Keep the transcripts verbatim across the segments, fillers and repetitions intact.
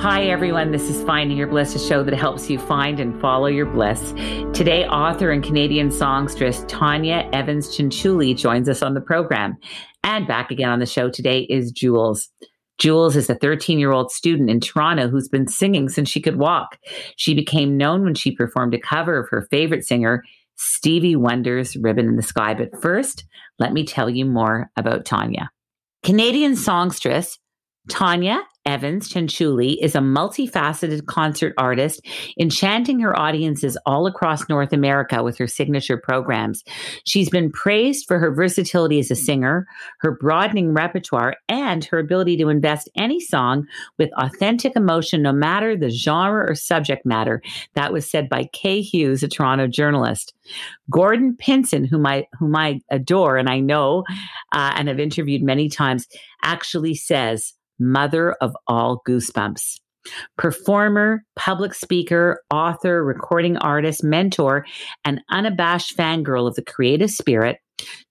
Hi, everyone. This is Finding Your Bliss, a show that helps you find and follow your bliss. Today, author and Canadian songstress Tonia Evans Cianciulli joins us on the program. And back again on the show today is Jules. Jules is a thirteen-year-old student in Toronto who's been singing since she could walk. She became known when she performed a cover of her favorite singer, Stevie Wonder's Ribbon in the Sky. But first, let me tell you more about Tonia. Canadian songstress Tonia Evans Cianciulli is a multifaceted concert artist, enchanting her audiences all across North America with her signature programs. She's been praised for her versatility as a singer, her broadening repertoire, and her ability to invest any song with authentic emotion, no matter the genre or subject matter. That was said by Kay Hughes, a Toronto journalist. Gordon Pinson, whom I, whom I adore and I know uh, and have interviewed many times, actually says, "Mother of all goosebumps." Performer, public speaker, author, recording artist, mentor, and unabashed fangirl of the creative spirit,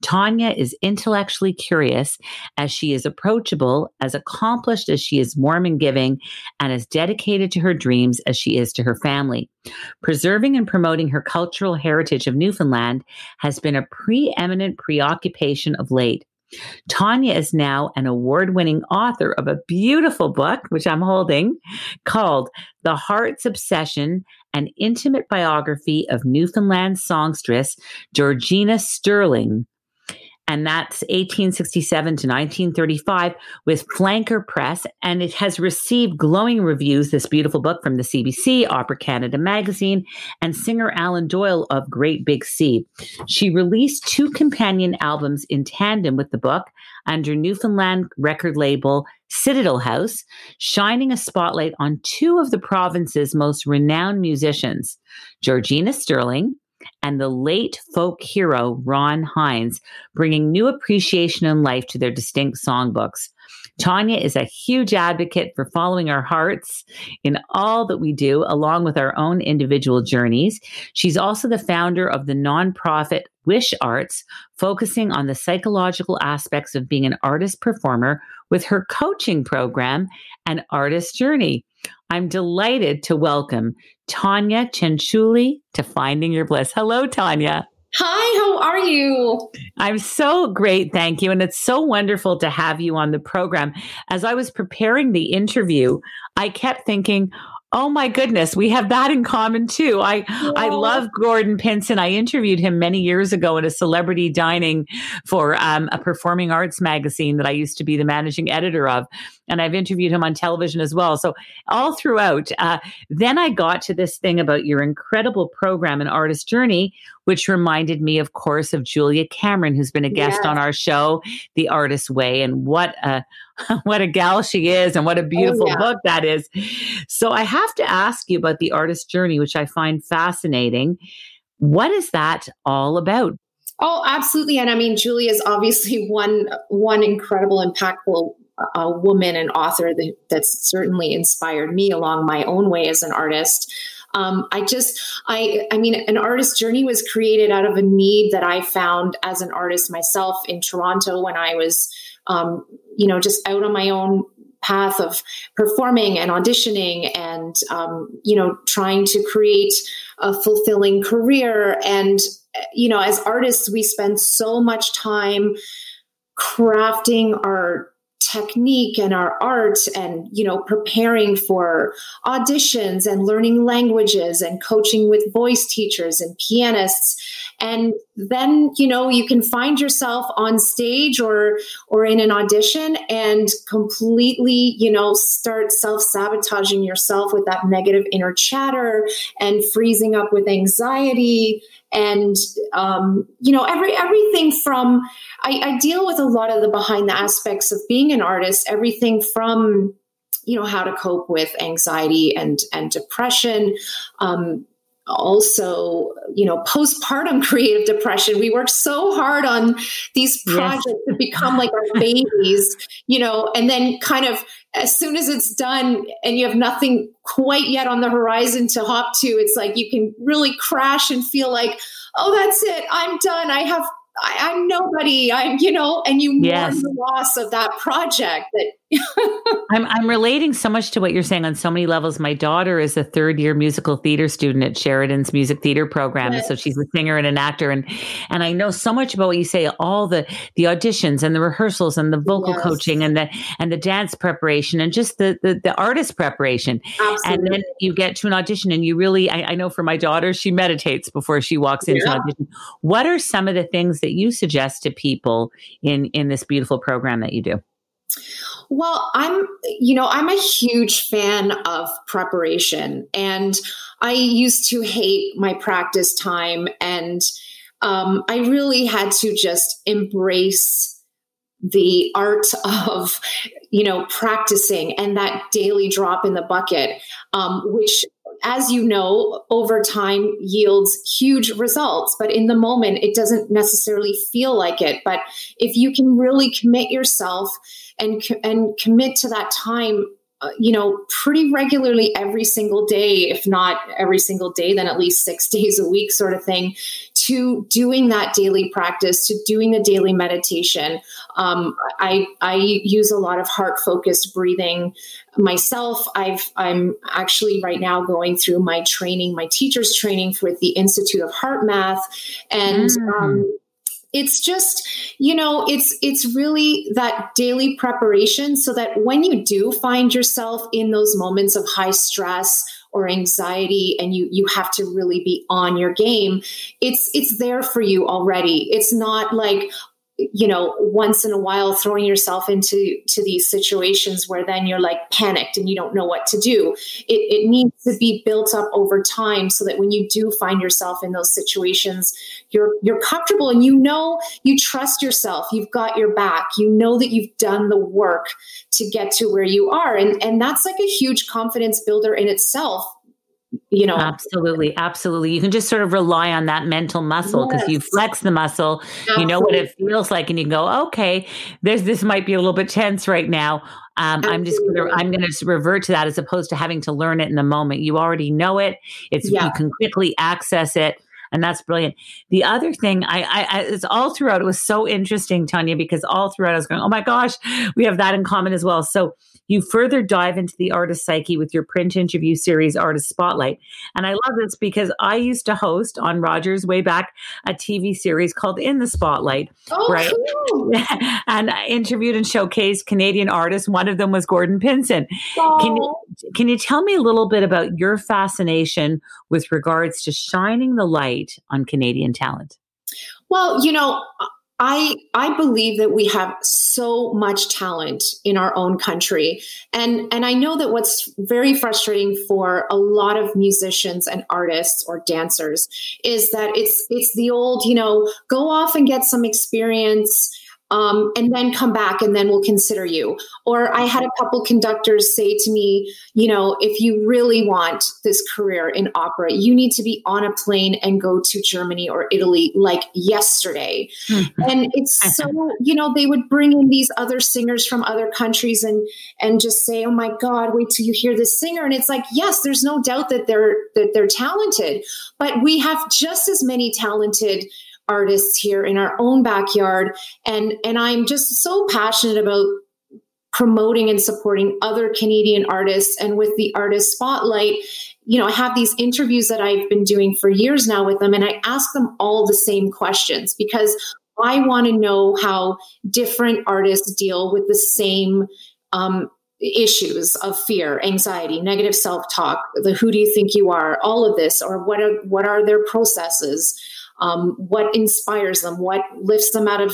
Tonia is intellectually curious as she is approachable, as accomplished as she is warm and giving, and as dedicated to her dreams as she is to her family. Preserving and promoting her cultural heritage of Newfoundland has been a preeminent preoccupation of late. Tonia is now an award-winning author of a beautiful book, which I'm holding, called The Heart's Obsession, an intimate biography of Newfoundland songstress Georgina Stirling. And that's eighteen sixty-seven to nineteen thirty-five with Flanker Press. And it has received glowing reviews, this beautiful book, from the C B C, Opera Canada magazine, and singer Alan Doyle of Great Big Sea. She released two companion albums in tandem with the book under Newfoundland record label Citadel House, shining a spotlight on two of the province's most renowned musicians, Georgina Stirling and the late folk hero Ron Hynes, bringing new appreciation and life to their distinct songbooks. Tonia is a huge advocate for following our hearts in all that we do, along with our own individual journeys. She's also the founder of the nonprofit Wish Arts, focusing on the psychological aspects of being an artist performer with her coaching program, An Artist Journey. I'm delighted to welcome Tonia Cianciulli to Finding Your Bliss. Hello, Tonia. Hi, how are you? I'm so great, thank you. And it's so wonderful to have you on the program. As I was preparing the interview, I kept thinking, oh my goodness, we have that in common too. I, oh. I love Gordon Pinson. I interviewed him many years ago at a celebrity dining for um, a performing arts magazine that I used to be the managing editor of. And I've interviewed him on television as well. So all throughout, uh, then I got to this thing about your incredible program, An Artist Journey, which reminded me, of course, of Julia Cameron, who's been a guest yeah. on our show, The Artist's Way, and what a what a gal she is and what a beautiful oh, yeah. book that is. So I have to ask you about The Artist's Journey, which I find fascinating. What is that all about? Oh, absolutely. And I mean, Julia is obviously one, one incredible, impactful a woman and author that, that's certainly inspired me along my own way as an artist. Um, I just, I, I mean, An Artist Journey was created out of a need that I found as an artist myself in Toronto when I was, um, you know, just out on my own path of performing and auditioning and, um, you know, trying to create a fulfilling career. And, you know, as artists, we spend so much time crafting our technique and our art and, you know, preparing for auditions and learning languages and coaching with voice teachers and pianists. And then, you know, you can find yourself on stage or, or in an audition and completely, you know, start self-sabotaging yourself with that negative inner chatter and freezing up with anxiety. And, um, you know, every everything from, I, I deal with a lot of the behind the aspects of being an artist, everything from, you know, how to cope with anxiety and, and depression, um, also, you know, postpartum creative depression. We worked so hard on these projects yes. to become like our babies, you know, and then kind of as soon as it's done and you have nothing quite yet on the horizon to hop to, it's like you can really crash and feel like, oh, that's it. I'm done. I have, I, I'm nobody. I'm, you know, and you yes. mourn the loss of that project. That I'm, I'm relating so much to what you're saying on so many levels. My daughter is a third year musical theater student at Sheridan's music theater program. Yes. And so she's a singer and an actor. And, and I know so much about what you say, all the, the auditions and the rehearsals and the vocal yes. coaching and the, and the dance preparation and just the, the, the artist preparation. Absolutely. And then you get to an audition and you really, I, I know for my daughter, she meditates before she walks into yeah. an audition. What are some of the things that you suggest to people in, in this beautiful program that you do? Well, I'm, you know, I'm a huge fan of preparation, and I used to hate my practice time, and um, I really had to just embrace the art of, you know, practicing and that daily drop in the bucket, um, which, as you know, over time yields huge results, but in the moment, it doesn't necessarily feel like it. But if you can really commit yourself and, and commit to that time, uh, you know, pretty regularly every single day, if not every single day, then at least six days a week sort of thing, to doing that daily practice, to doing the daily meditation. Um, I, I use a lot of heart-focused breathing myself. I've, I'm actually right now going through my training, my teacher's training with the Institute of Heart Math. And, mm. um, it's just, you know, it's, it's really that daily preparation so that when you do find yourself in those moments of high stress or anxiety, and you, you have to really be on your game, it's, it's there for you already. It's not like, you know, once in a while throwing yourself into to these situations where then you're like panicked and you don't know what to do. It, it needs to be built up over time so that when you do find yourself in those situations, you're you're comfortable and you know, you trust yourself. You've got your back. You know that you've done the work to get to where you are. And, and that's like a huge confidence builder in itself. You know, absolutely. Absolutely. You can just sort of rely on that mental muscle because yes. you flex the muscle, absolutely. You know what it feels like, and you can go, okay, there's, this might be a little bit tense right now. Um, I'm just going to, I'm going to revert to that as opposed to having to learn it in the moment. You already know it. It's, yeah. you can quickly access it. And that's brilliant. The other thing I, I, I, it's all throughout. It was so interesting, Tonia, because all throughout I was going, oh my gosh, we have that in common as well. So you further dive into the artist psyche with your print interview series, Artist Spotlight. And I love this because I used to host on Rogers way back a T V series called In the Spotlight, oh, right? Cool. And I interviewed and showcased Canadian artists. One of them was Gordon Pinson. Oh. Can you, can you tell me a little bit about your fascination with regards to shining the light on Canadian talent? Well, you know, I I believe that we have so much talent in our own country. And, and I know that what's very frustrating for a lot of musicians and artists or dancers is that it's it's the old, you know, go off and get some experience, Um, and then come back and then we'll consider you. Or I had a couple conductors say to me, you know, if you really want this career in opera, you need to be on a plane and go to Germany or Italy like yesterday. Mm-hmm. And it's so, you know, they would bring in these other singers from other countries and, and just say, oh my God, wait till you hear this singer. And it's like, yes, there's no doubt that they're, that they're talented, but we have just as many talented artists here in our own backyard. And, and I'm just so passionate about promoting and supporting other Canadian artists. And with the Artist Spotlight, you know, I have these interviews that I've been doing for years now with them, and I ask them all the same questions because I want to know how different artists deal with the same um, issues of fear, anxiety, negative self-talk, the who do you think you are, all of this, or what are, what are their processes? Um, what inspires them, what lifts them out of,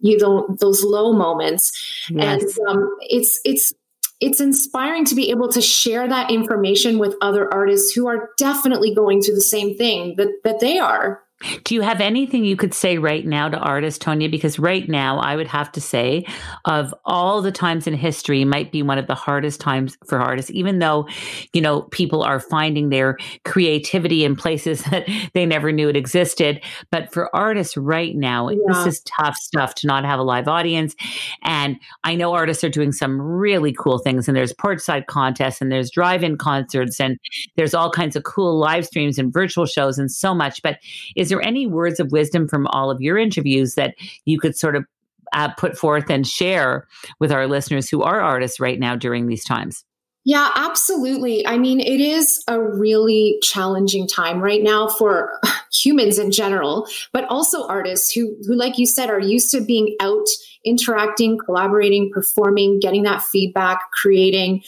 you know, those low moments. Yes. And um, it's, it's, it's inspiring to be able to share that information with other artists who are definitely going through the same thing that, that they are. Do you have anything you could say right now to artists, Tonia? Because right now I would have to say of all the times in history might be one of the hardest times for artists, even though, you know, people are finding their creativity in places that they never knew it existed. But for artists right now, yeah. this is tough stuff to not have a live audience. And I know artists are doing some really cool things, and there's porchside contests and there's drive-in concerts and there's all kinds of cool live streams and virtual shows and so much. But is there any words of wisdom from all of your interviews that you could sort of uh, put forth and share with our listeners who are artists right now during these times? Yeah, absolutely. I mean, it is a really challenging time right now for humans in general, but also artists who, who, like you said, are used to being out, interacting, collaborating, performing, getting that feedback, creating.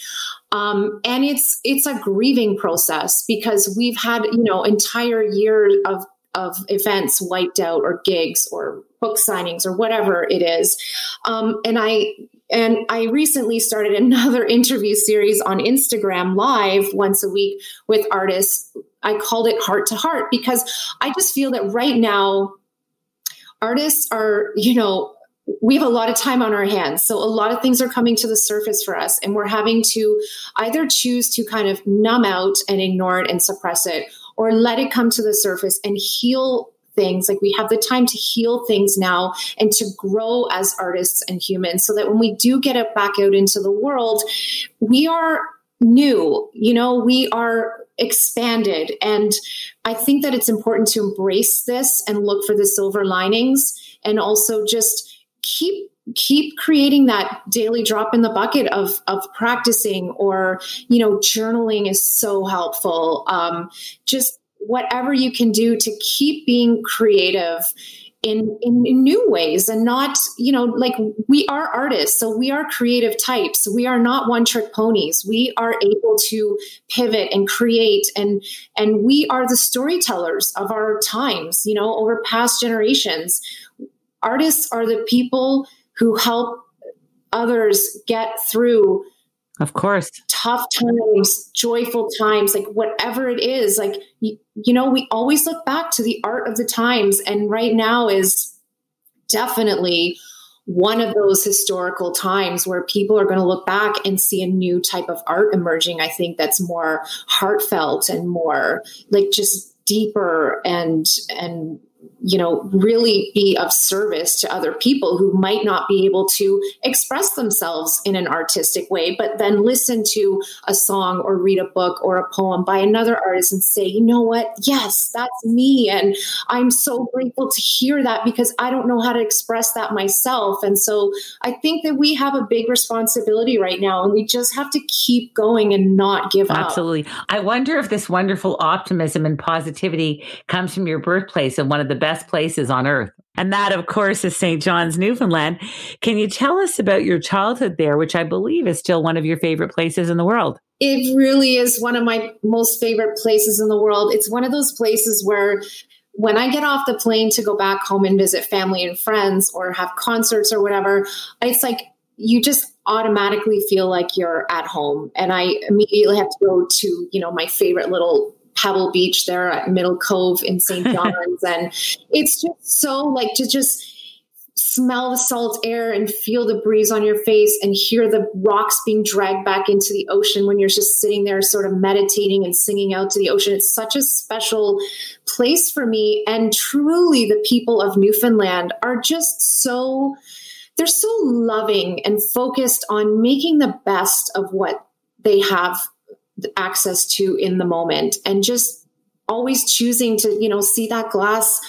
Um, and it's, it's a grieving process because we've had, you know, entire year of of events wiped out, or gigs or book signings or whatever it is. Um, and I, and I recently started another interview series on Instagram Live once a week with artists. I called it Heart to Heart because I just feel that right now artists are, you know, we have a lot of time on our hands. So a lot of things are coming to the surface for us, and we're having to either choose to kind of numb out and ignore it and suppress it, or let it come to the surface and heal things. Like, we have the time to heal things now and to grow as artists and humans, so that when we do get it back out into the world, we are new, you know, we are expanded. And I think that it's important to embrace this and look for the silver linings, and also just keep keep creating that daily drop in the bucket of, of practicing, or, you know, journaling is so helpful. Um, just whatever you can do to keep being creative in, in, in new ways, and not, you know, like, we are artists, so we are creative types. We are not one trick ponies. We are able to pivot and create, and, and we are the storytellers of our times, you know, over past generations. Artists are the people who help others get through, of course, tough times, joyful times, like whatever it is. Like, you, you know, we always look back to the art of the times. And right now is definitely one of those historical times where people are going to look back and see a new type of art emerging, I think, that's more heartfelt and more like just deeper and, and, you know, really be of service to other people who might not be able to express themselves in an artistic way, but then listen to a song or read a book or a poem by another artist and say, you know what? Yes, that's me. And I'm so grateful to hear that, because I don't know how to express that myself. And so I think that we have a big responsibility right now, and we just have to keep going and not give Absolutely. up. Absolutely. I wonder if this wonderful optimism and positivity comes from your birthplace and one of the best places on earth. And that, of course, is Saint John's, Newfoundland. Can you tell us about your childhood there, which I believe is still one of your favorite places in the world? It really is one of my most favorite places in the world. It's one of those places where when I get off the plane to go back home and visit family and friends or have concerts or whatever, it's like you just automatically feel like you're at home. And I immediately have to go to, you know, my favorite little Pebble Beach there at Middle Cove in Saint John's. And it's just so, like, to just smell the salt air and feel the breeze on your face and hear the rocks being dragged back into the ocean when you're just sitting there sort of meditating and singing out to the ocean. It's such a special place for me. And truly, the people of Newfoundland are just so, they're so loving and focused on making the best of what they have access to in the moment, and just always choosing to, you know, see that glass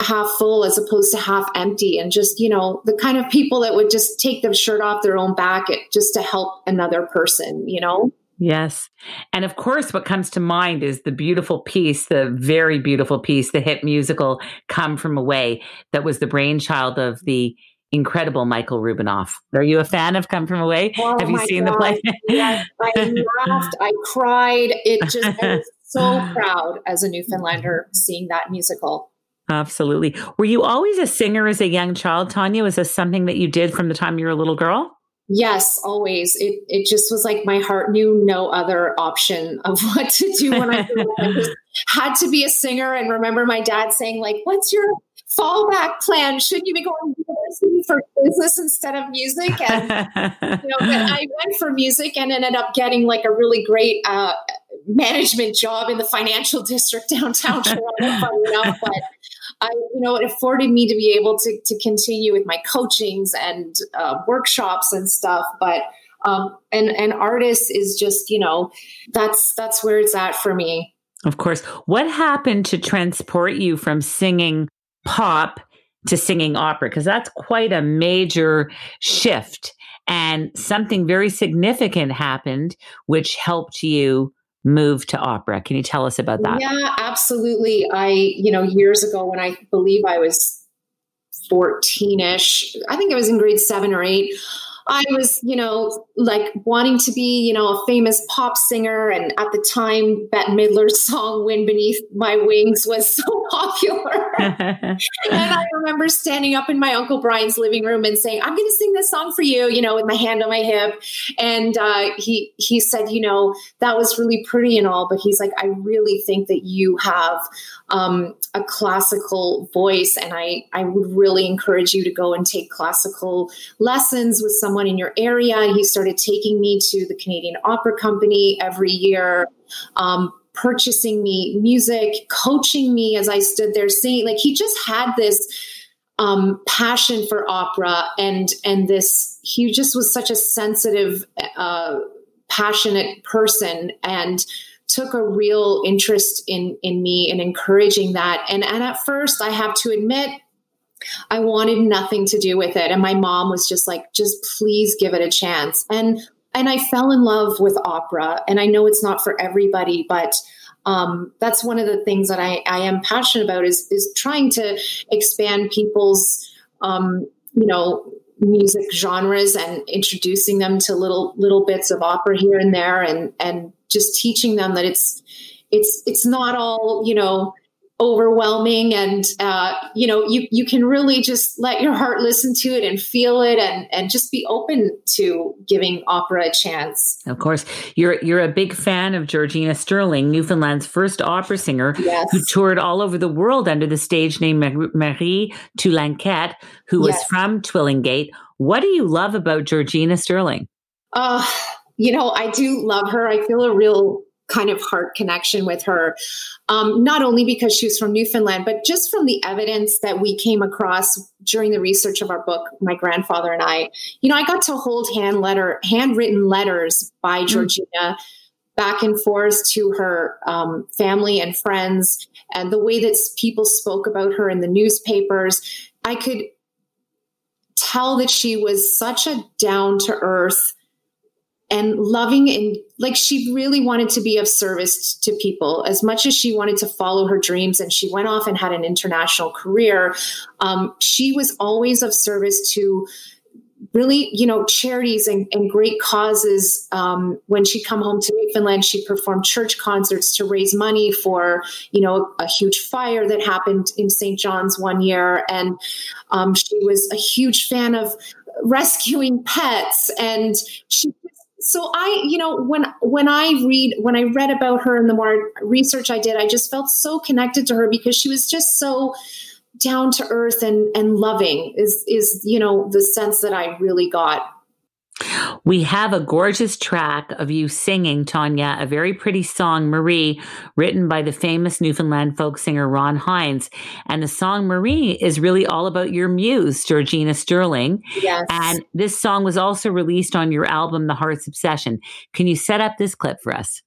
half full as opposed to half empty. And just, you know, the kind of people that would just take their shirt off their own back just to help another person, you know? Yes. And of course, what comes to mind is the beautiful piece, the very beautiful piece, the hit musical Come From Away, that was the brainchild of the incredible Michael Rubinoff. Are you a fan of Come From Away? Oh, have you seen God. the play? Yes, I laughed. I cried. It just, I was so proud as a Newfoundlander seeing that musical. Absolutely. Were you always a singer as a young child, Tonia? Was this something that you did from the time you were a little girl? Yes, always. It it just was like my heart knew no other option of what to do when I grew up. I just had to be a singer. And remember my dad saying, like, what's your fallback plan? Shouldn't you be going to university for business instead of music? And you know, but I went for music and ended up getting like a really great uh, management job in the financial district downtown Toronto, funny enough. But I, you know, it afforded me to be able to to continue with my coachings and uh, workshops and stuff. But um, and and artists is just, you know, that's that's where it's at for me. Of course. What happened to transport you from singing pop to singing opera? Because that's quite a major shift, and something very significant happened, which helped you move to opera. Can you tell us about that? Yeah, absolutely. I, you know, years ago when I believe I was fourteen-ish, I think I was in grade seven or eight, I was, you know, like wanting to be, you know, a famous pop singer. And at the time, Bette Midler's song, Wind Beneath My Wings, was so popular. And I remember standing up in my Uncle Brian's living room and saying, I'm going to sing this song for you, you know, with my hand on my hip. And uh, he, he said, you know, that was really pretty and all, but he's like, I really think that you have um, a classical voice. And I, I would really encourage you to go and take classical lessons with someone in your area. And he started taking me to the Canadian Opera Company every year, um, purchasing me music, coaching me as I stood there singing. Like, he just had this um, passion for opera, and, and this, he just was such a sensitive, uh, passionate person, and took a real interest in, in me and encouraging that. And, and at first, I have to admit, I wanted nothing to do with it. And my mom was just like, just please give it a chance. And, and I fell in love with opera, and I know it's not for everybody, but um, that's one of the things that I, I am passionate about is, is trying to expand people's, um, you know, music genres and introducing them to little, little bits of opera here and there. And, and just teaching them that it's, it's, it's not all, you know, overwhelming, and uh, you know, you you can really just let your heart listen to it and feel it, and and just be open to giving opera a chance. Of course, you're you're a big fan of Georgina Stirling, Newfoundland's first opera singer, yes, who toured all over the world under the stage name Marie Toulanquette, who was yes. from Twillingate. What do you love about Georgina Stirling? Uh, you know, I do love her. I feel a real kind of heart connection with her, um, not only because she was from Newfoundland, but just from the evidence that we came across during the research of our book, my grandfather and I. You know, I got to hold hand letter, handwritten letters by Georgina mm-hmm. back and forth to her um, family and friends, and the way that people spoke about her in the newspapers. I could tell that she was such a down-to-earth and loving, and like, she really wanted to be of service to people as much as she wanted to follow her dreams. And she went off and had an international career. Um, she was always of service to really, you know, charities and, and great causes. Um, when she come home to Newfoundland, she performed church concerts to raise money for, you know, a huge fire that happened in Saint John's one year. And um, she was a huge fan of rescuing pets, and she So I, you know, when, when I read, when I read about her and the more research I did, I just felt so connected to her because she was just so down to earth and, and loving is, is, you know, the sense that I really got. We have a gorgeous track of you singing, Tonia, a very pretty song, Marie, written by the famous Newfoundland folk singer Ron Hynes. And the song Marie is really all about your muse, Georgina Stirling. Yes. And this song was also released on your album, The Heart's Obsession. Can you set up this clip for us?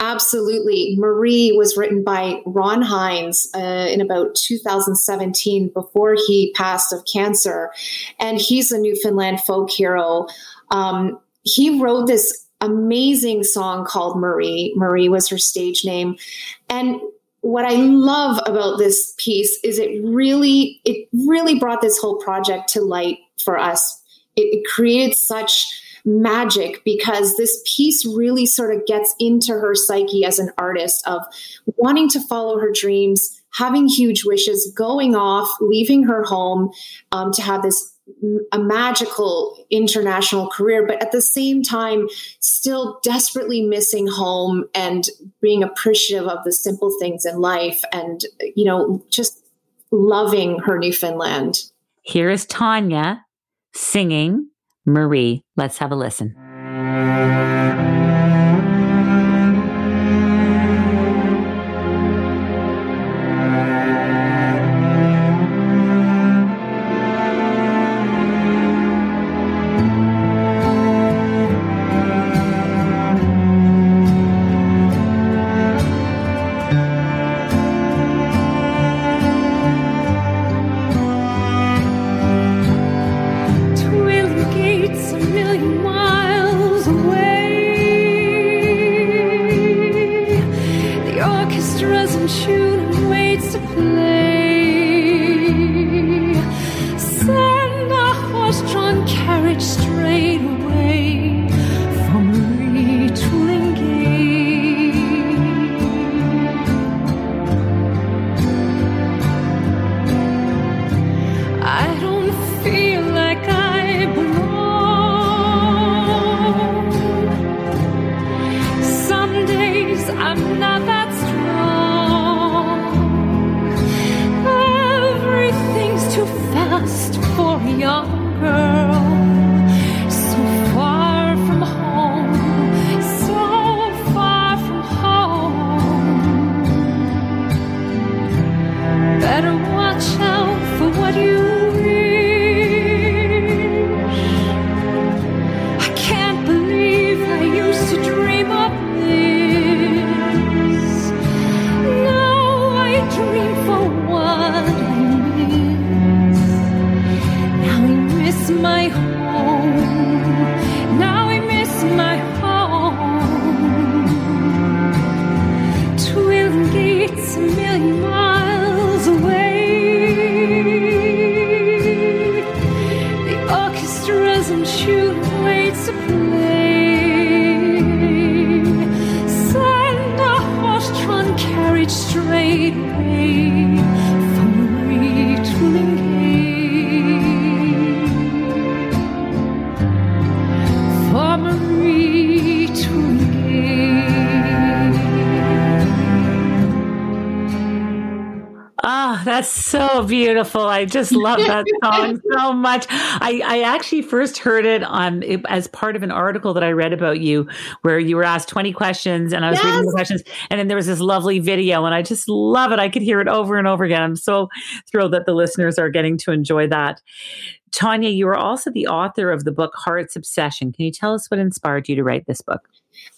Absolutely. Marie was written by Ron Hynes uh, in about two thousand seventeen, before he passed of cancer. And he's a Newfoundland folk hero. Um, he wrote this amazing song called Marie. Marie was her stage name. And what I love about this piece is it really, it really brought this whole project to light for us. It, it created such magic because this piece really sort of gets into her psyche as an artist of wanting to follow her dreams, having huge wishes, going off, leaving her home um, to have this a magical international career, but at the same time, still desperately missing home and being appreciative of the simple things in life and, you know, just loving her Newfoundland. Here is Tonia singing Marie. Let's have a listen. Beautiful. I just love that song so much. I, I actually first heard it on as part of an article that I read about you where you were asked twenty questions and I was yes. reading the questions and then there was this lovely video and I just love it. I could hear it over and over again. I'm so thrilled that the listeners are getting to enjoy that. Tonia, you are also the author of the book Heart's Obsession. Can you tell us what inspired you to write this book?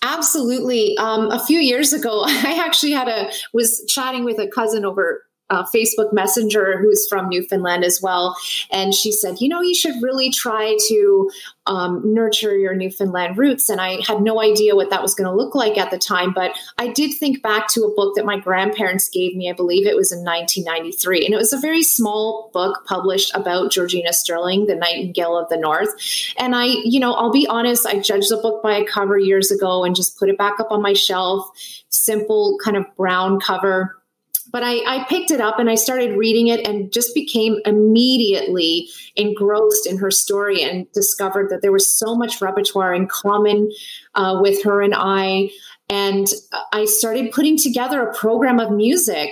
Absolutely. Um, a few years ago, I actually had a was chatting with a cousin over Uh, Facebook Messenger, who's from Newfoundland as well. And she said, you know, you should really try to um, nurture your Newfoundland roots. And I had no idea what that was going to look like at the time. But I did think back to a book that my grandparents gave me. I believe it was in nineteen ninety-three. And it was a very small book published about Georgina Stirling, the Nightingale of the North. And I, you know, I'll be honest, I judged the book by a cover years ago and just put it back up on my shelf. Simple kind of brown cover. But I, I picked it up and I started reading it and just became immediately engrossed in her story and discovered that there was so much repertoire in common uh, with her and I. And I started putting together a program of music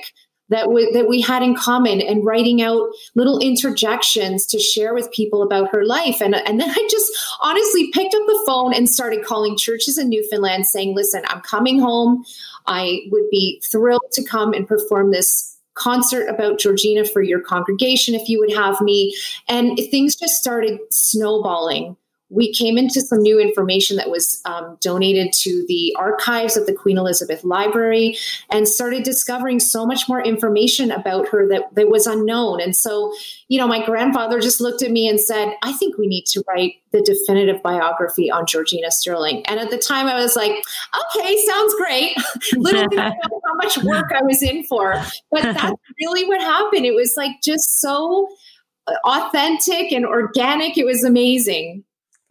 that we, that we had in common and writing out little interjections to share with people about her life. And, and then I just honestly picked up the phone and started calling churches in Newfoundland saying, listen, I'm coming home. I would be thrilled to come and perform this concert about Georgina for your congregation if you would have me. And things just started snowballing. We came into some new information that was um, donated to the archives at the Queen Elizabeth Library and started discovering so much more information about her that, that was unknown. And so, you know, my grandfather just looked at me and said, I think we need to write the definitive biography on Georgina Stirling. And at the time I was like, okay, sounds great. Little bit about how much work I was in for. But that's really what happened. It was like just so authentic and organic. It was amazing.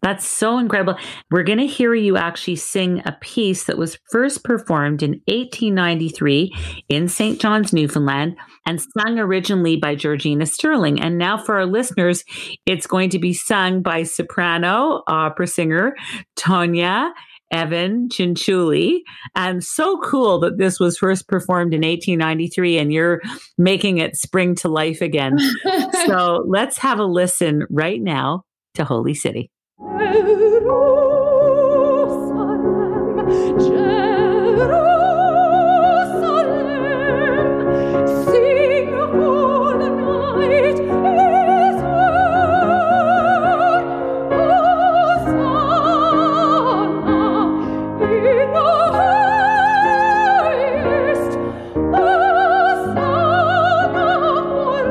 That's so incredible. We're going to hear you actually sing a piece that was first performed in eighteen ninety-three in Saint John's, Newfoundland, and sung originally by Georgina Stirling. And now for our listeners, it's going to be sung by soprano opera singer Tonia Evans Cianciulli. And so cool that this was first performed in eighteen ninety-three and you're making it spring to life again. So let's have a listen right now to Holy City. Jerusalem, Jerusalem, sing all night His word. Hosanna in the highest, Hosanna forevermore.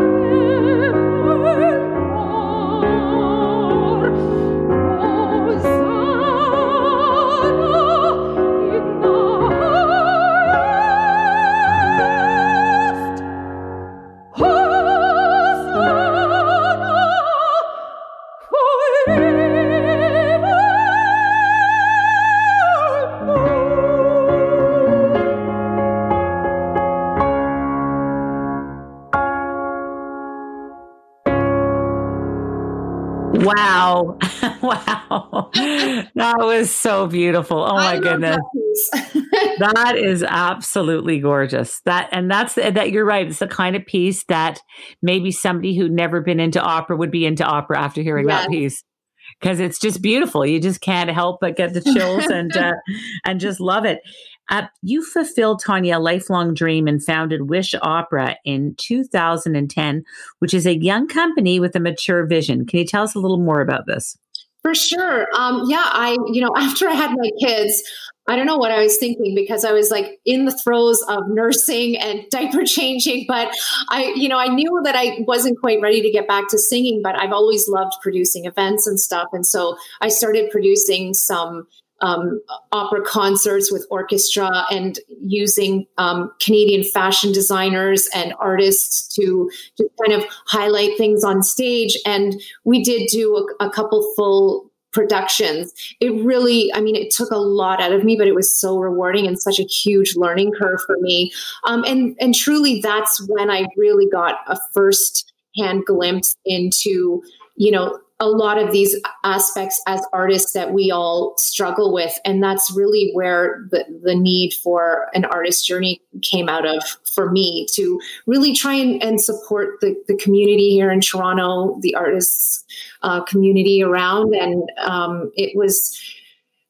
Wow. Wow. That was so beautiful. Oh my goodness. That, that is absolutely gorgeous. That, and that's, that you're right. It's the kind of piece that maybe somebody who'd never been into opera would be into opera after hearing yes. that piece. Because it's just beautiful. You just can't help but get the chills and, uh, and just love it. Uh, you fulfilled, Tonia, a lifelong dream and founded Wish Opera in two thousand ten, which is a young company with a mature vision. Can you tell us a little more about this? For sure. Um, yeah, I, you know, after I had my kids, I don't know what I was thinking because I was like in the throes of nursing and diaper changing, but I, you know, I knew that I wasn't quite ready to get back to singing, but I've always loved producing events and stuff. And so I started producing some Um, opera concerts with orchestra and using um, Canadian fashion designers and artists to, to kind of highlight things on stage. And we did do a, a couple full productions. It really, I mean, it took a lot out of me, but it was so rewarding and such a huge learning curve for me. Um, and, and truly, that's when I really got a first-hand glimpse into, you know, a lot of these aspects as artists that we all struggle with. And that's really where the, the need for an artist journey came out of for me, to really try and, and support the, the community here in Toronto, the artists uh, community around. And um, it was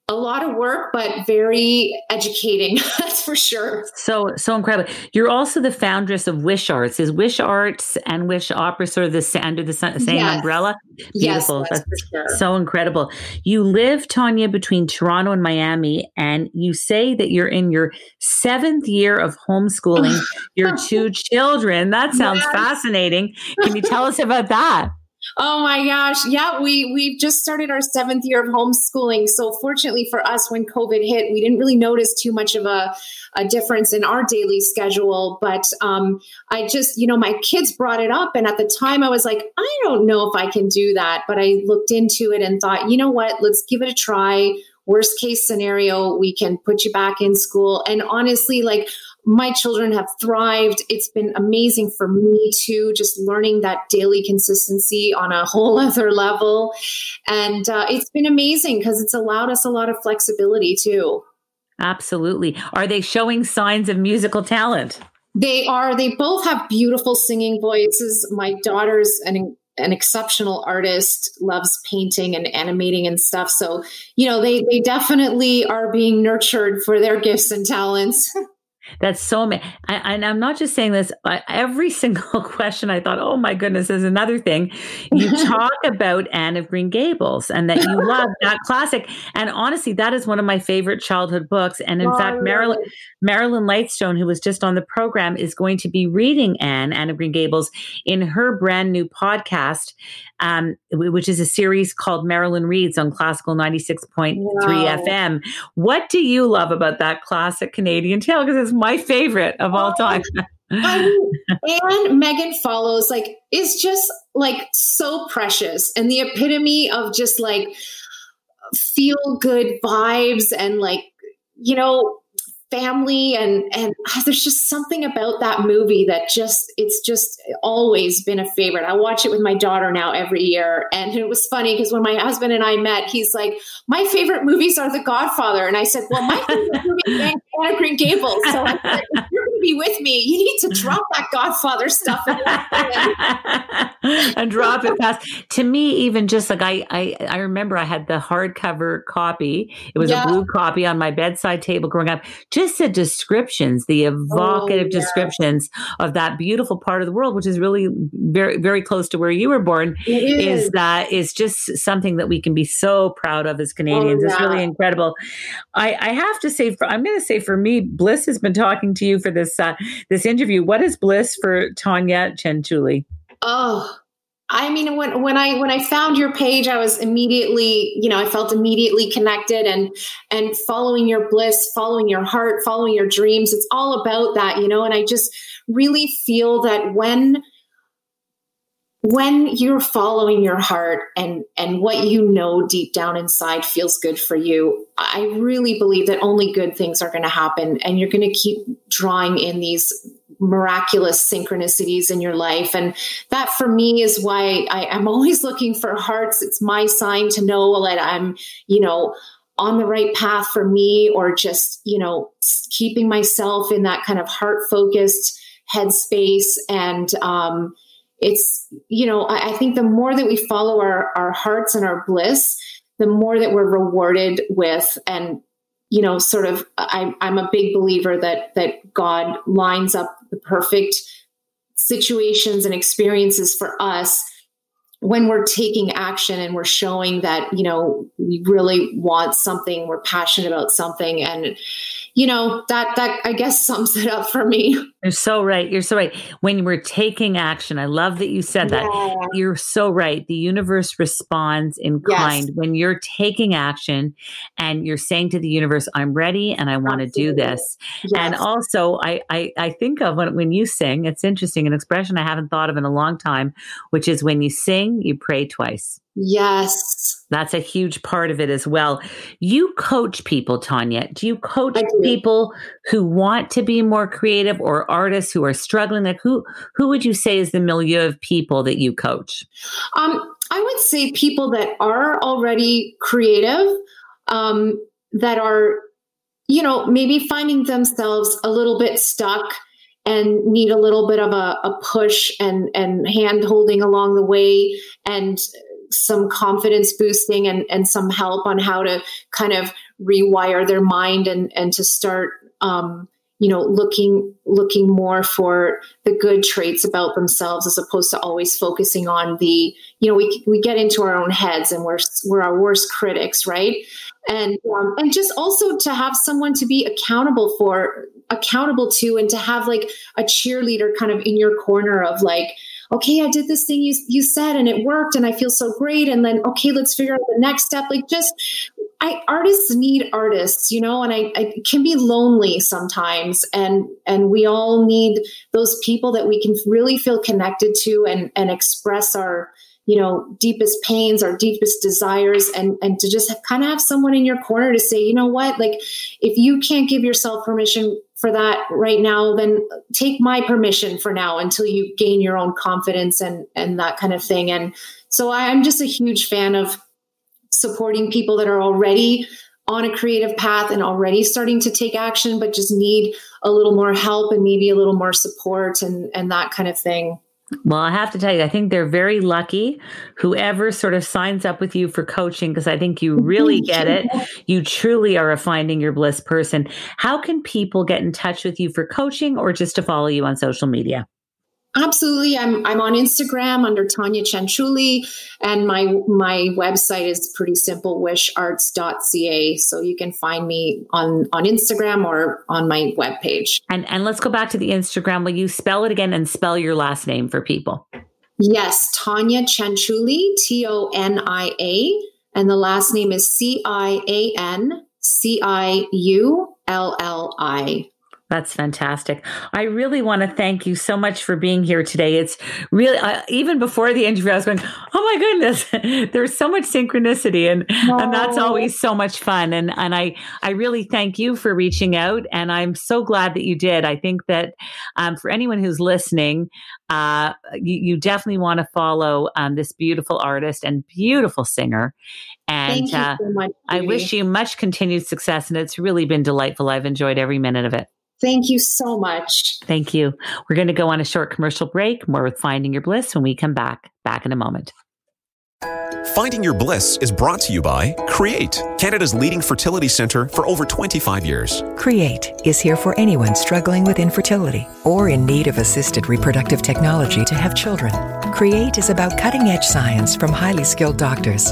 a lot of work, but very educating. That's for sure. So, so incredible. You're also the foundress of Wish Arts. Is Wish Arts and Wish Opera sort of the, under the same yes. umbrella? Beautiful. Yes, that's, that's for sure. So incredible. You live, Tonia, between Toronto and Miami, and you say that you're in your seventh year of homeschooling your two children. That sounds yes. fascinating. Can you tell us about that? Oh my gosh. Yeah, we, we've just started our seventh year of homeschooling. So fortunately for us, when COVID hit, we didn't really notice too much of a, a difference in our daily schedule. But um, I just, you know, my kids brought it up. And at the time I was like, I don't know if I can do that. But I looked into it and thought, you know what, let's give it a try. Worst case scenario, we can put you back in school. And honestly, like, my children have thrived. It's been amazing for me too, just learning that daily consistency on a whole other level. And uh, it's been amazing because it's allowed us a lot of flexibility too. Absolutely. Are they showing signs of musical talent? They are. They both have beautiful singing voices. My daughter's an an exceptional artist, loves painting and animating and stuff. So, you know, they they definitely are being nurtured for their gifts and talents. That's so amazing. I, and I'm not just saying this, I, every single question I thought, oh my goodness, is another thing. You talk about Anne of Green Gables and that you love that classic. And honestly, that is one of my favorite childhood books. And in oh, fact, Marilyn, Marilyn Lightstone, who was just on the program, is going to be reading Anne, Anne of Green Gables in her brand new podcast, um, which is a series called Marilyn Reads on Classical ninety-six point three wow. F M. What do you love about that classic Canadian tale? Because it's my favorite of all time. I mean, and Megan Follows, like, is just like so precious and the epitome of just like feel good vibes and like, you know, family and, and oh, there's just something about that movie that just, it's just always been a favorite. I watch it with my daughter now every year. And it was funny because when my husband and I met, he's like, my favorite movies are The Godfather. And I said, well, my favorite movie is Anna Green Gables. So I said, if you're going to be with me, you need to drop that Godfather stuff. And drop it fast. To me, even just like, I, I, I remember I had the hardcover copy. It was yeah. a blue copy on my bedside table growing up. Just Just the descriptions, the evocative oh, yeah. descriptions of that beautiful part of the world, which is really very, very close to where you were born, is. is that is just something that we can be so proud of as Canadians. Oh, yeah. It's really incredible. I, I have to say, for, I'm going to say for me, bliss has been talking to you for this uh, this interview. What is bliss for Tonia Cianciulli? Oh, I mean, when when I when I found your page, I was immediately, you know, I felt immediately connected and and following your bliss, following your heart, following your dreams. It's all about that, you know, and I just really feel that when when you're following your heart and and what you know deep down inside feels good for you, I really believe that only good things are going to happen and you're going to keep drawing in these miraculous synchronicities in your life. And that for me is why I, I'm always looking for hearts. It's my sign to know that I'm, you know, on the right path for me, or just, you know, keeping myself in that kind of heart focused headspace. And, um, it's, you know, I, I think the more that we follow our, our hearts and our bliss, the more that we're rewarded with, and, you know, sort of, I, I'm a big believer that, that God lines up the perfect situations and experiences for us when we're taking action and we're showing that, you know, we really want something, we're passionate about something. And, you know, that, that I guess sums it up for me. You're so right. You're so right. When we're taking action, I love that you said that. Yeah. You're so right. The universe responds in kind. Yes. When you're taking action and you're saying to the universe, I'm ready and I want to do this. Yes. And also I, I, I think of when, when you sing, it's interesting, an expression I haven't thought of in a long time, which is when you sing, you pray twice. Yes. That's a huge part of it as well. You coach people, Tonia. Do you coach do. people who want to be more creative, or artists who are struggling? Like who, who would you say is the milieu of people that you coach? Um, I would say people that are already creative, um, that are, you know, maybe finding themselves a little bit stuck and need a little bit of a, a push and, and hand holding along the way, and some confidence boosting and, and some help on how to kind of rewire their mind and, and to start, um, you know, looking, looking more for the good traits about themselves, as opposed to always focusing on the, you know, we, we get into our own heads and we're, we're our worst critics. Right. And, um, and just also to have someone to be accountable for, accountable to, and to have like a cheerleader kind of in your corner of like, okay, I did this thing you, you said and it worked and I feel so great. And then, okay, let's figure out the next step. Like just, I, artists need artists, you know, and I, I can be lonely sometimes. And, and we all need those people that we can really feel connected to and, and express our, you know, deepest pains, our deepest desires, and, and to just kind of have someone in your corner to say, you know what, like if you can't give yourself permission for that right now, then take my permission for now until you gain your own confidence and, and that kind of thing. And so I, I'm just a huge fan of supporting people that are already on a creative path and already starting to take action, but just need a little more help and maybe a little more support and, and that kind of thing. Well, I have to tell you, I think they're very lucky, whoever sort of signs up with you for coaching, because I think you really get it. You truly are a Finding Your Bliss person. How can people get in touch with you for coaching or just to follow you on social media? Absolutely. I'm I'm on Instagram under Tonia Cianciulli, and my my website is pretty simple, wish arts dot c a. So you can find me on, on Instagram or on my webpage. And and let's go back to the Instagram. Will you spell it again and spell your last name for people? Yes, Tonia Cianciulli, T O N I A, and the last name is C I A N C I U L L I. That's fantastic. I really want to thank you so much for being here today. It's really, uh, even before the interview, I was going, oh my goodness, there's so much synchronicity, and, and that's always so much fun. And and I, I really thank you for reaching out, and I'm so glad that you did. I think that um, for anyone who's listening, uh, you, you definitely want to follow um, this beautiful artist and beautiful singer. And thank uh, you so much, I wish you much continued success, and it's really been delightful. I've enjoyed every minute of it. Thank you so much. Thank you. We're going to go on a short commercial break. More with Finding Your Bliss when we come back. Back in a moment. Finding Your Bliss is brought to you by CREATE, Canada's leading fertility centre for over twenty-five years. CREATE is here for anyone struggling with infertility or in need of assisted reproductive technology to have children. CREATE is about cutting-edge science from highly skilled doctors.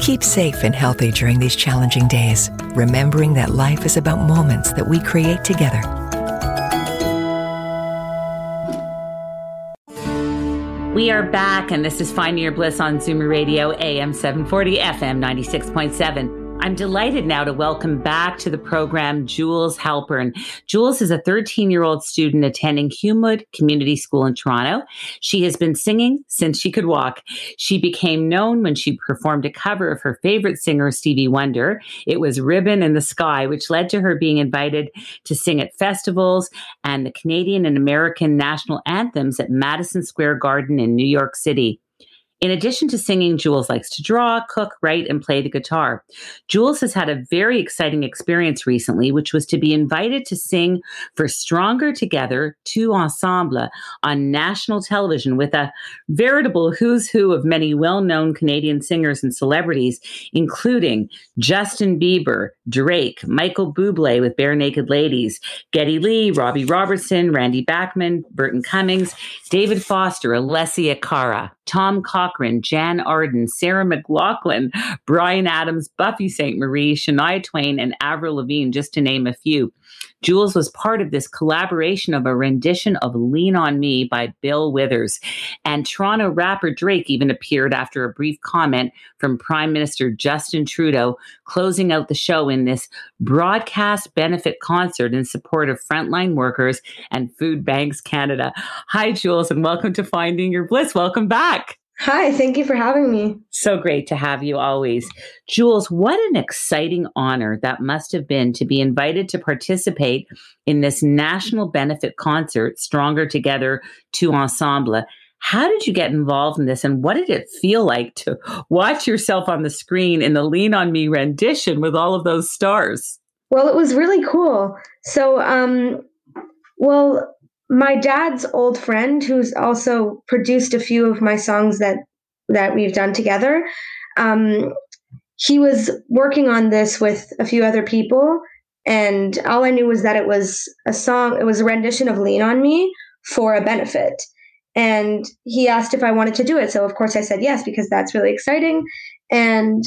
Keep safe and healthy during these challenging days, remembering that life is about moments that we create together. We are back, and this is Finding Your Bliss on Zoomer Radio, A M seven forty, F M ninety-six point seven. I'm delighted now to welcome back to the program Jules Halpern. Jules is a thirteen-year-old student attending Humewood Community School in Toronto. She has been singing since she could walk. She became known when she performed a cover of her favorite singer, Stevie Wonder. It was Ribbon in the Sky, which led to her being invited to sing at festivals and the Canadian and American national anthems at Madison Square Garden in New York City. In addition to singing, Jules likes to draw, cook, write, and play the guitar. Jules has had a very exciting experience recently, which was to be invited to sing for Stronger Together, Two Ensemble on national television with a veritable who's who of many well-known Canadian singers and celebrities, including Justin Bieber, Drake, Michael Bublé with Bare Naked Ladies, Geddy Lee, Robbie Robertson, Randy Bachman, Burton Cummings, David Foster, Alessia Cara, Tom Cochran, Jan Arden, Sarah McLachlan, Bryan Adams, Buffy Saint Marie, Shania Twain, and Avril Lavigne, just to name a few. Jules was part of this collaboration of a rendition of Lean On Me by Bill Withers. And Toronto rapper Drake even appeared after a brief comment from Prime Minister Justin Trudeau, closing out the show in this broadcast benefit concert in support of frontline workers and Food Banks Canada. Hi, Jules, and welcome to Finding Your Bliss. Welcome back. Hi, thank you for having me. So great to have you always. Jules, what an exciting honor that must have been to be invited to participate in this national benefit concert, Stronger Together, Two Ensemble. How did you get involved in this, and what did it feel like to watch yourself on the screen in the Lean On Me rendition with all of those stars? Well, it was really cool. So, um, well... my dad's old friend, who's also produced a few of my songs that that we've done together, um, he was working on this with a few other people. And all I knew was that it was a song, it was a rendition of Lean On Me for a benefit. And he asked if I wanted to do it. So, of course, I said yes, because that's really exciting. And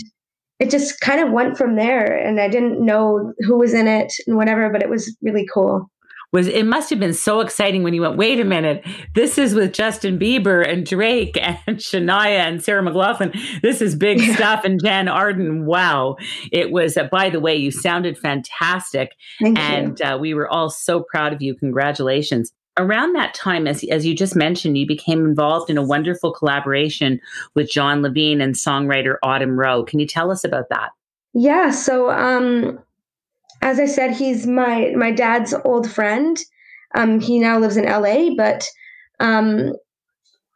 it just kind of went from there. And I didn't know who was in it and whatever, but it was really cool. Was it must have been so exciting when you went, wait a minute, this is with Justin Bieber and Drake and Shania and Sarah McLachlan. This is big yeah. stuff. And Jan Arden. Wow. It was, uh, by the way, you sounded fantastic. Thank and you. Uh, we were all so proud of you. Congratulations. Around that time, as, as you just mentioned, you became involved in a wonderful collaboration with John Levine and songwriter Autumn Rowe. Can you tell us about that? Yeah. So, um, as I said, he's my, my dad's old friend. Um, he now lives in L A, but um,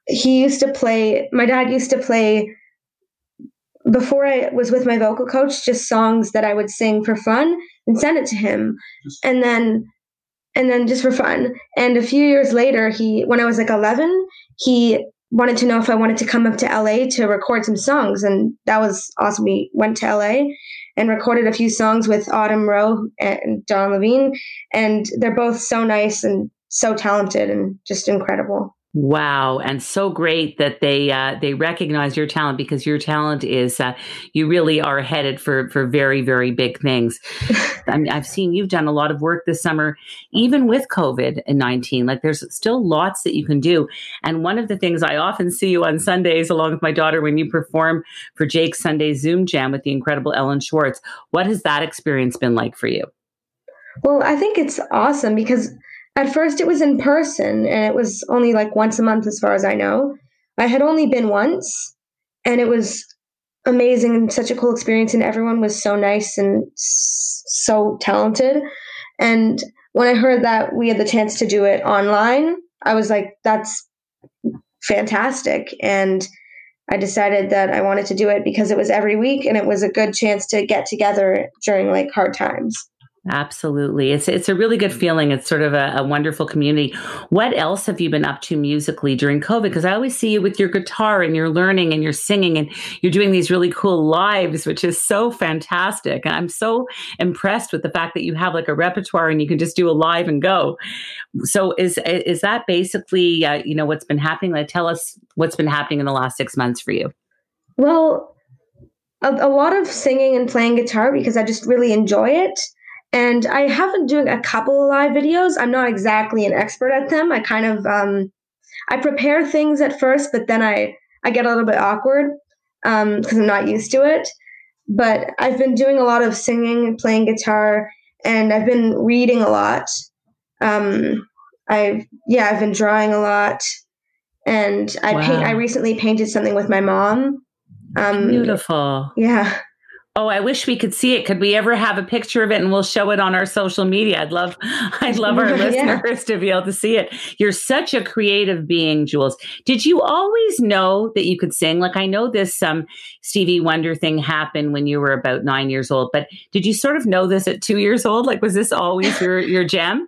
he used to play, my dad used to play, before I was with my vocal coach, just songs that I would sing for fun and send it to him. And then, and then just for fun. And a few years later, he, when I was like eleven, he wanted to know if I wanted to come up to L A to record some songs. And that was awesome. We went to L A and recorded a few songs with Autumn Rowe and John Levine. And they're both so nice and so talented and just incredible. Wow. And so great that they uh, they recognize your talent, because your talent is uh, you really are headed for, for very, very big things. I mean, I've seen you've done a lot of work this summer, even with COVID nineteen. Like, there's still lots that you can do. And one of the things, I often see you on Sundays along with my daughter when you perform for Jake's Sunday Zoom Jam with the incredible Ellen Schwartz. What has that experience been like for you? Well, I think it's awesome because at first it was in person and it was only like once a month as far as I know. I had only been once and it was amazing and such a cool experience, and everyone was so nice and so talented. And when I heard that we had the chance to do it online, I was like, that's fantastic. And I decided that I wanted to do it because it was every week and it was a good chance to get together during like hard times. Absolutely. It's it's a really good feeling. It's sort of a, a wonderful community. What else have you been up to musically during COVID? Because I always see you with your guitar and you're learning and you're singing and you're doing these really cool lives, which is so fantastic. And I'm so impressed with the fact that you have like a repertoire and you can just do a live and go. So is is that basically, uh, you know, what's been happening? Like, tell us what's been happening in the last six months for you. Well, a, a lot of singing and playing guitar because I just really enjoy it. And I have been doing a couple of live videos. I'm not exactly an expert at them. I kind of, um, I prepare things at first, but then I, I get a little bit awkward um, because I'm not used to it. But I've been doing a lot of singing and playing guitar, and I've been reading a lot. Um, I've, yeah, I've been drawing a lot. And I wow. paint, I recently painted something with my mom. Um, Beautiful. Yeah. Oh, I wish we could see it. Could we ever have a picture of it and we'll show it on our social media? I'd love, I'd love our yeah. listeners to be able to see it. You're such a creative being, Jules. Did you always know that you could sing? Like, I know this um, Stevie Wonder thing happened when you were about nine years old, but did you sort of know this at two years old? Like, was this always your, your jam?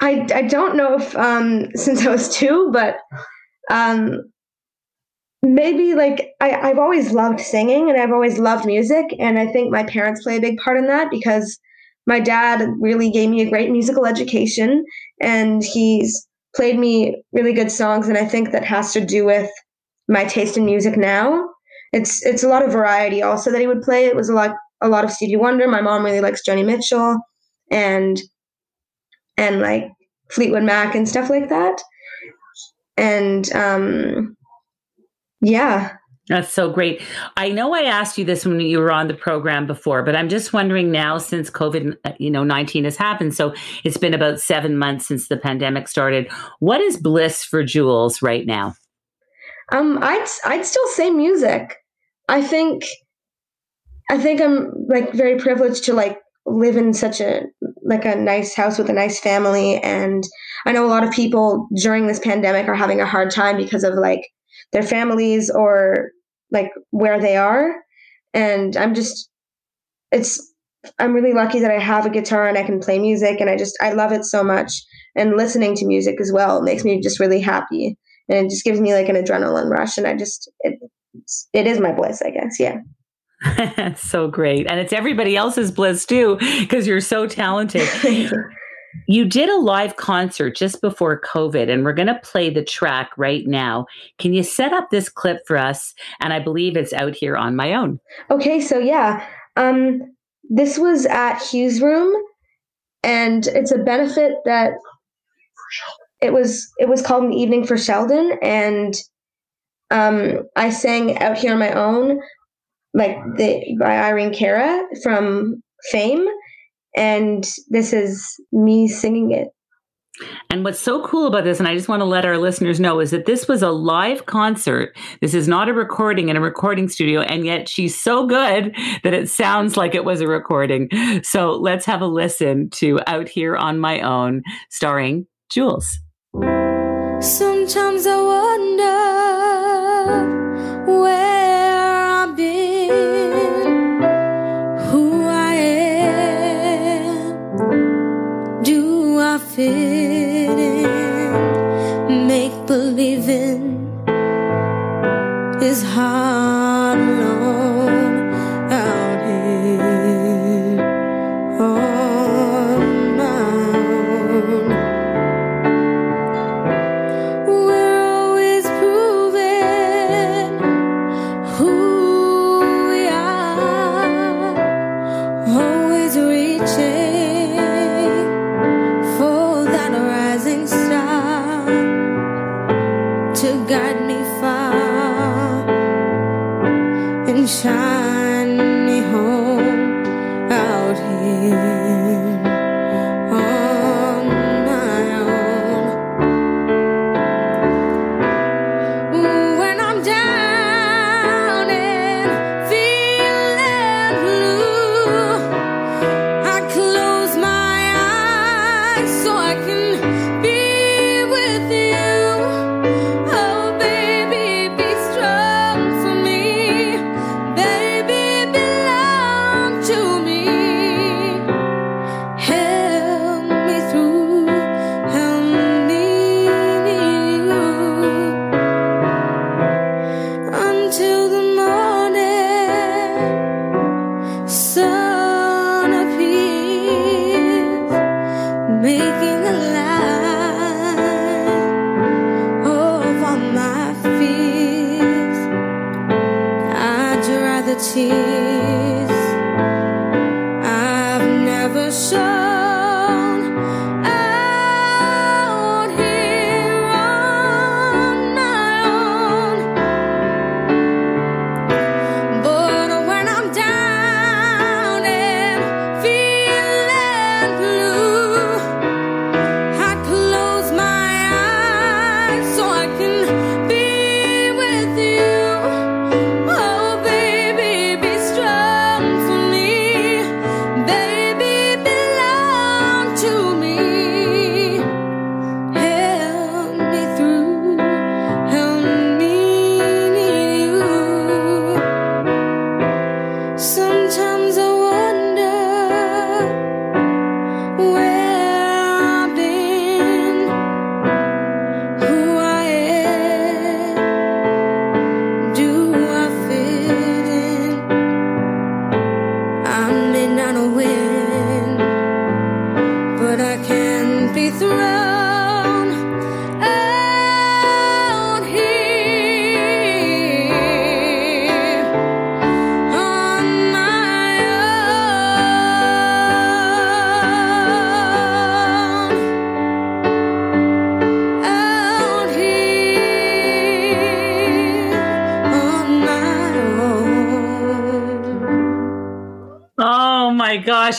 I, I don't know if um, since I was two, but um Maybe like I, I've always loved singing and I've always loved music. And I think my parents play a big part in that because my dad really gave me a great musical education and he's played me really good songs. And I think that has to do with my taste in music now. It's it's a lot of variety also that he would play. It was a lot a lot of Stevie Wonder. My mom really likes Joni Mitchell and and like Fleetwood Mac and stuff like that. And um yeah. That's so great. I know I asked you this when you were on the program before, but I'm just wondering now, since COVID, you know, nineteen has happened, so it's been about seven months since the pandemic started. What is bliss for Jules right now? Um, I'd I'd still say music. I think I think I'm like very privileged to like live in such a like a nice house with a nice family, and I know a lot of people during this pandemic are having a hard time because of like their families or like where they are. And I'm just, it's, I'm really lucky that I have a guitar and I can play music, and I just, I love it so much. And listening to music as well makes me just really happy. And it just gives me like an adrenaline rush. And I just, it, it is my bliss, I guess. Yeah. So great. And it's everybody else's bliss too, because you're so talented. You did a live concert just before COVID, and we're going to play the track right now. Can you set up this clip for us? And I believe it's Out Here on My Own. Okay, so yeah, um, this was at Hughes Room, and it's a benefit that it was. It was called An Evening for Sheldon, and um, I sang Out Here on My Own, like the, by Irene Cara from Fame. And this is me singing it. And what's so cool about this, and I just want to let our listeners know, is that this was a live concert. This is not a recording in a recording studio. And yet she's so good that it sounds like it was a recording. So let's have a listen to Out Here on My Own, starring Jules. Sometimes I wonder where I've been. Fit in, make believing is hard alone out here on my own.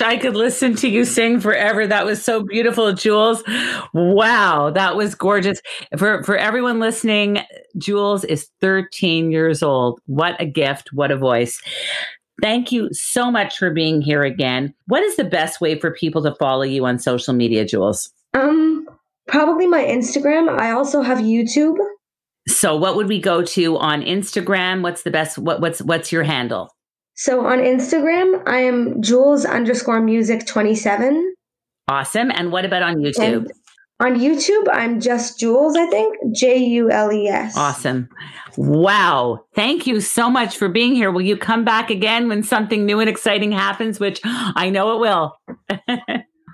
I could listen to you sing forever. That was so beautiful, Jules. Wow, that was gorgeous. For for everyone listening, Jules is thirteen years old. What a gift, what a voice. Thank you so much for being here again. What is the best way for people to follow you on social media, Jules? Um, probably my Instagram. I also have YouTube. So what would we go to on Instagram? What's the best, what, what's what's your handle? So on Instagram, I am Jules underscore music twenty-seven. Awesome. And what about on YouTube? And on YouTube, I'm just Jules, I think. J U L E S. Awesome. Wow. Thank you so much for being here. Will you come back again when something new and exciting happens, which I know it will?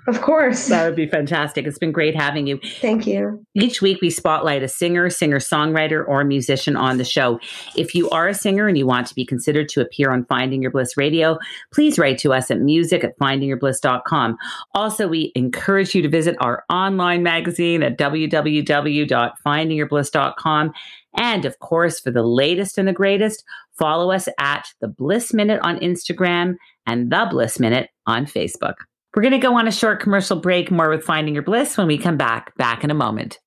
Of course. That would be fantastic. It's been great having you. Thank you. Each week we spotlight a singer, singer-songwriter, or musician on the show. If you are a singer and you want to be considered to appear on Finding Your Bliss Radio, please write to us at music at finding your bliss dot com. Also, we encourage you to visit our online magazine at w w w dot finding your bliss dot com. And of course, for the latest and the greatest, follow us at The Bliss Minute on Instagram and The Bliss Minute on Facebook. We're going to go on a short commercial break, more with Finding Your Bliss when we come back, back in a moment.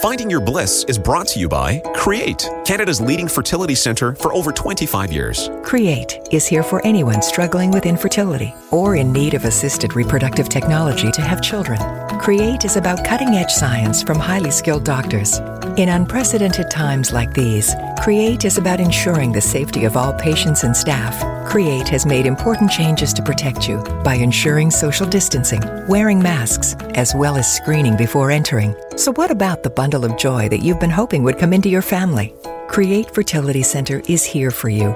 Finding Your Bliss is brought to you by CREATE, Canada's leading fertility centre for over twenty-five years. CREATE is here for anyone struggling with infertility or in need of assisted reproductive technology to have children. CREATE is about cutting-edge science from highly skilled doctors. In unprecedented times like these, CREATE is about ensuring the safety of all patients and staff. CREATE has made important changes to protect you by ensuring social distancing, wearing masks, as well as screening before entering. So what about the bundle of joy that you've been hoping would come into your family? CREATE Fertility Center is here for you.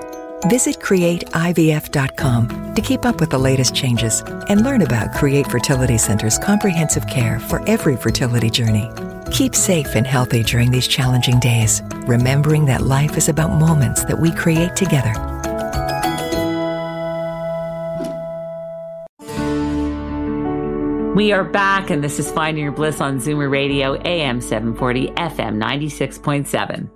Visit create I V F dot com to keep up with the latest changes and learn about CREATE Fertility Center's comprehensive care for every fertility journey. Keep safe and healthy during these challenging days, remembering that life is about moments that we create together. We are back, and this is Finding Your Bliss on Zoomer Radio, A M seven forty, F M ninety-six point seven.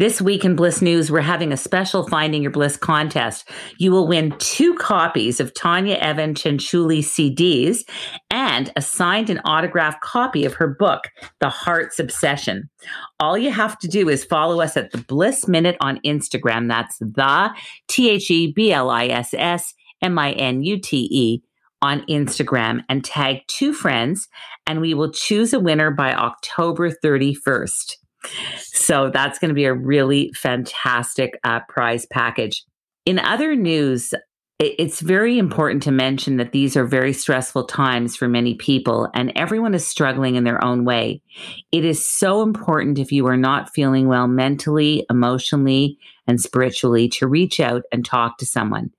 This week in Bliss News, we're having a special Finding Your Bliss contest. You will win two copies of Tonia Evans Cianciulli C Ds and a signed and autographed copy of her book, The Heart's Obsession. All you have to do is follow us at The Bliss Minute on Instagram. That's the T H E B L I S S M I N U T E on Instagram, and tag two friends, and we will choose a winner by October thirty-first. So that's going to be a really fantastic uh, prize package. In other news, it's very important to mention that these are very stressful times for many people, and everyone is struggling in their own way. It is so important, if you are not feeling well mentally, emotionally, and spiritually, to reach out and talk to someone.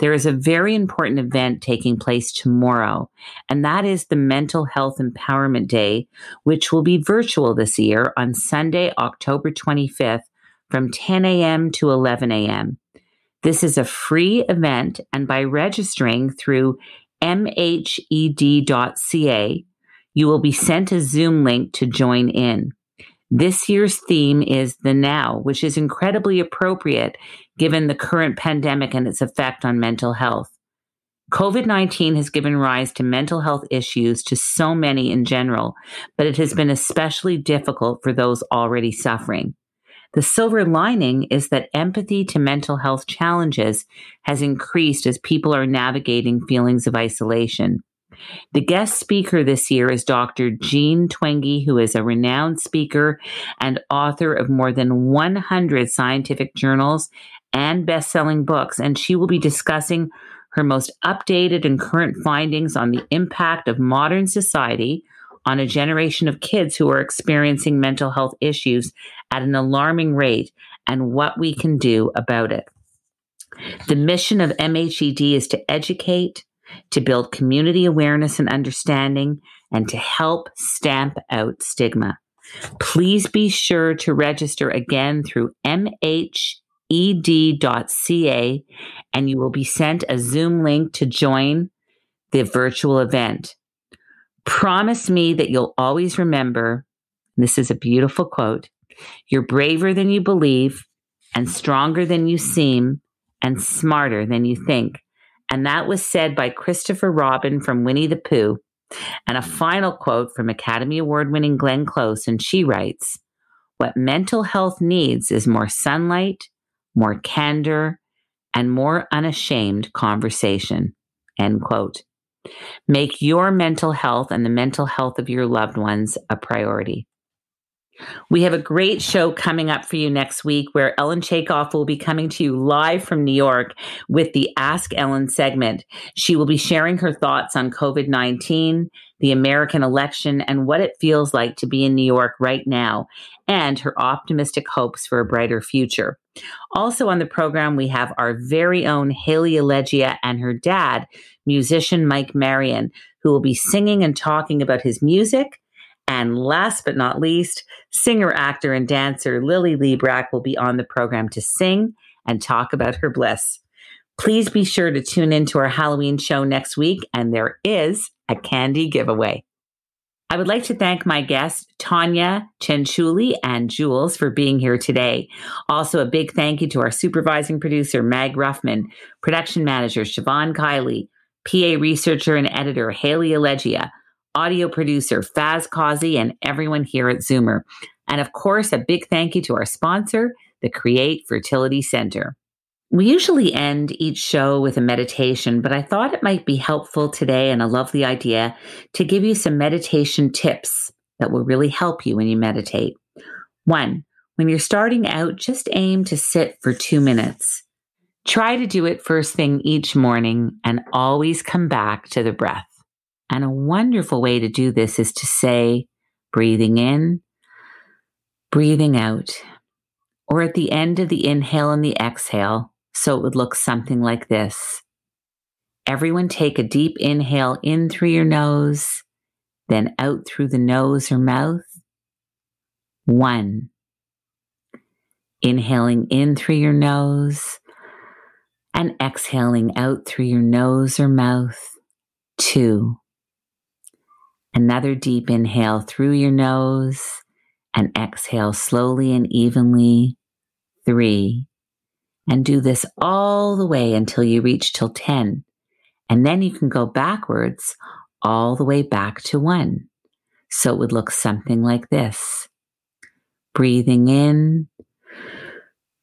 There is a very important event taking place tomorrow, and that is the Mental Health Empowerment Day, which will be virtual this year on Sunday, October twenty-fifth from ten a.m. to eleven a.m. This is a free event, and by registering through m h e d dot c a, you will be sent a Zoom link to join in. This year's theme is the now, which is incredibly appropriate given the current pandemic and its effect on mental health. covid nineteen has given rise to mental health issues to so many in general, but it has been especially difficult for those already suffering. The silver lining is that empathy to mental health challenges has increased as people are navigating feelings of isolation. The guest speaker this year is Doctor Jean Twenge, who is a renowned speaker and author of more than one hundred scientific journals and best-selling books, and she will be discussing her most updated and current findings on the impact of modern society on a generation of kids who are experiencing mental health issues at an alarming rate, and what we can do about it. The mission of M H E D is to educate, to build community awareness and understanding, and to help stamp out stigma. Please be sure to register again through m h e d dot c a, and you will be sent a Zoom link to join the virtual event. Promise me that you'll always remember, this is a beautiful quote, you're braver than you believe, and stronger than you seem, and smarter than you think. And that was said by Christopher Robin from Winnie the Pooh. And a final quote from Academy Award-winning Glenn Close, and she writes, "What mental health needs is more sunlight, more candor, and more unashamed conversation." End quote. Make your mental health and the mental health of your loved ones a priority. We have a great show coming up for you next week, where Ellen Chaikoff will be coming to you live from New York with the Ask Ellen segment. She will be sharing her thoughts on covid nineteen, the American election, and what it feels like to be in New York right now, and her optimistic hopes for a brighter future. Also on the program, we have our very own Haley Elegia and her dad, musician Mike Marion, who will be singing and talking about his music. And last but not least, singer, actor, and dancer Lily Librach will be on the program to sing and talk about her bliss. Please be sure to tune in to our Halloween show next week, and there is a candy giveaway. I would like to thank my guests, Tonia Cianciulli and Jules, for being here today. Also, a big thank you to our supervising producer, Mag Ruffman, production manager, Siobhan Kiley, P A researcher and editor, Haley Elegia, audio producer, Faz Kazi, and everyone here at Zoomer. And of course, a big thank you to our sponsor, the CREATE Fertility Center. We usually end each show with a meditation, but I thought it might be helpful today, and a lovely idea, to give you some meditation tips that will really help you when you meditate. One, when you're starting out, just aim to sit for two minutes. Try to do it first thing each morning, and always come back to the breath. And a wonderful way to do this is to say, breathing in, breathing out, or at the end of the inhale and the exhale. So it would look something like this. Everyone take a deep inhale in through your nose, then out through the nose or mouth. One. Inhaling in through your nose and exhaling out through your nose or mouth. Two. Another deep inhale through your nose and exhale slowly and evenly. three. And do this all the way until you reach till ten. And then you can go backwards all the way back to one. So it would look something like this. Breathing in,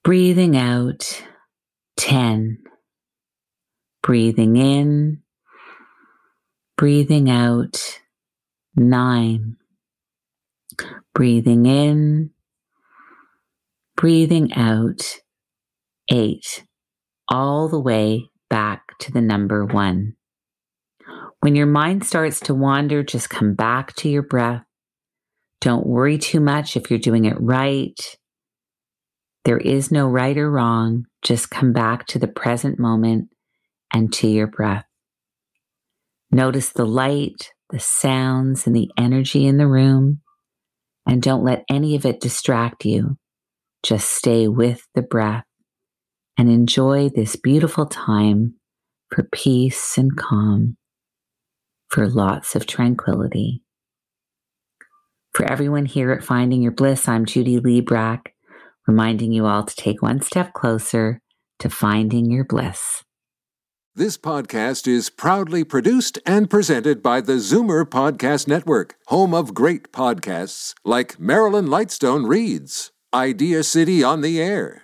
breathing out, ten. Breathing in, breathing out, nine. Breathing in, breathing out, eight. All the way back to the number one. When your mind starts to wander, just come back to your breath. Don't worry too much if you're doing it right. There is no right or wrong. Just come back to the present moment and to your breath. Notice the light, the sounds, and the energy in the room, and don't let any of it distract you. Just stay with the breath and enjoy this beautiful time for peace and calm, for lots of tranquility. For everyone here at Finding Your Bliss, I'm Judy Librach, reminding you all to take one step closer to finding your bliss. This podcast is proudly produced and presented by the Zoomer Podcast Network, home of great podcasts like Marilyn Lightstone Reads, Idea City on the Air,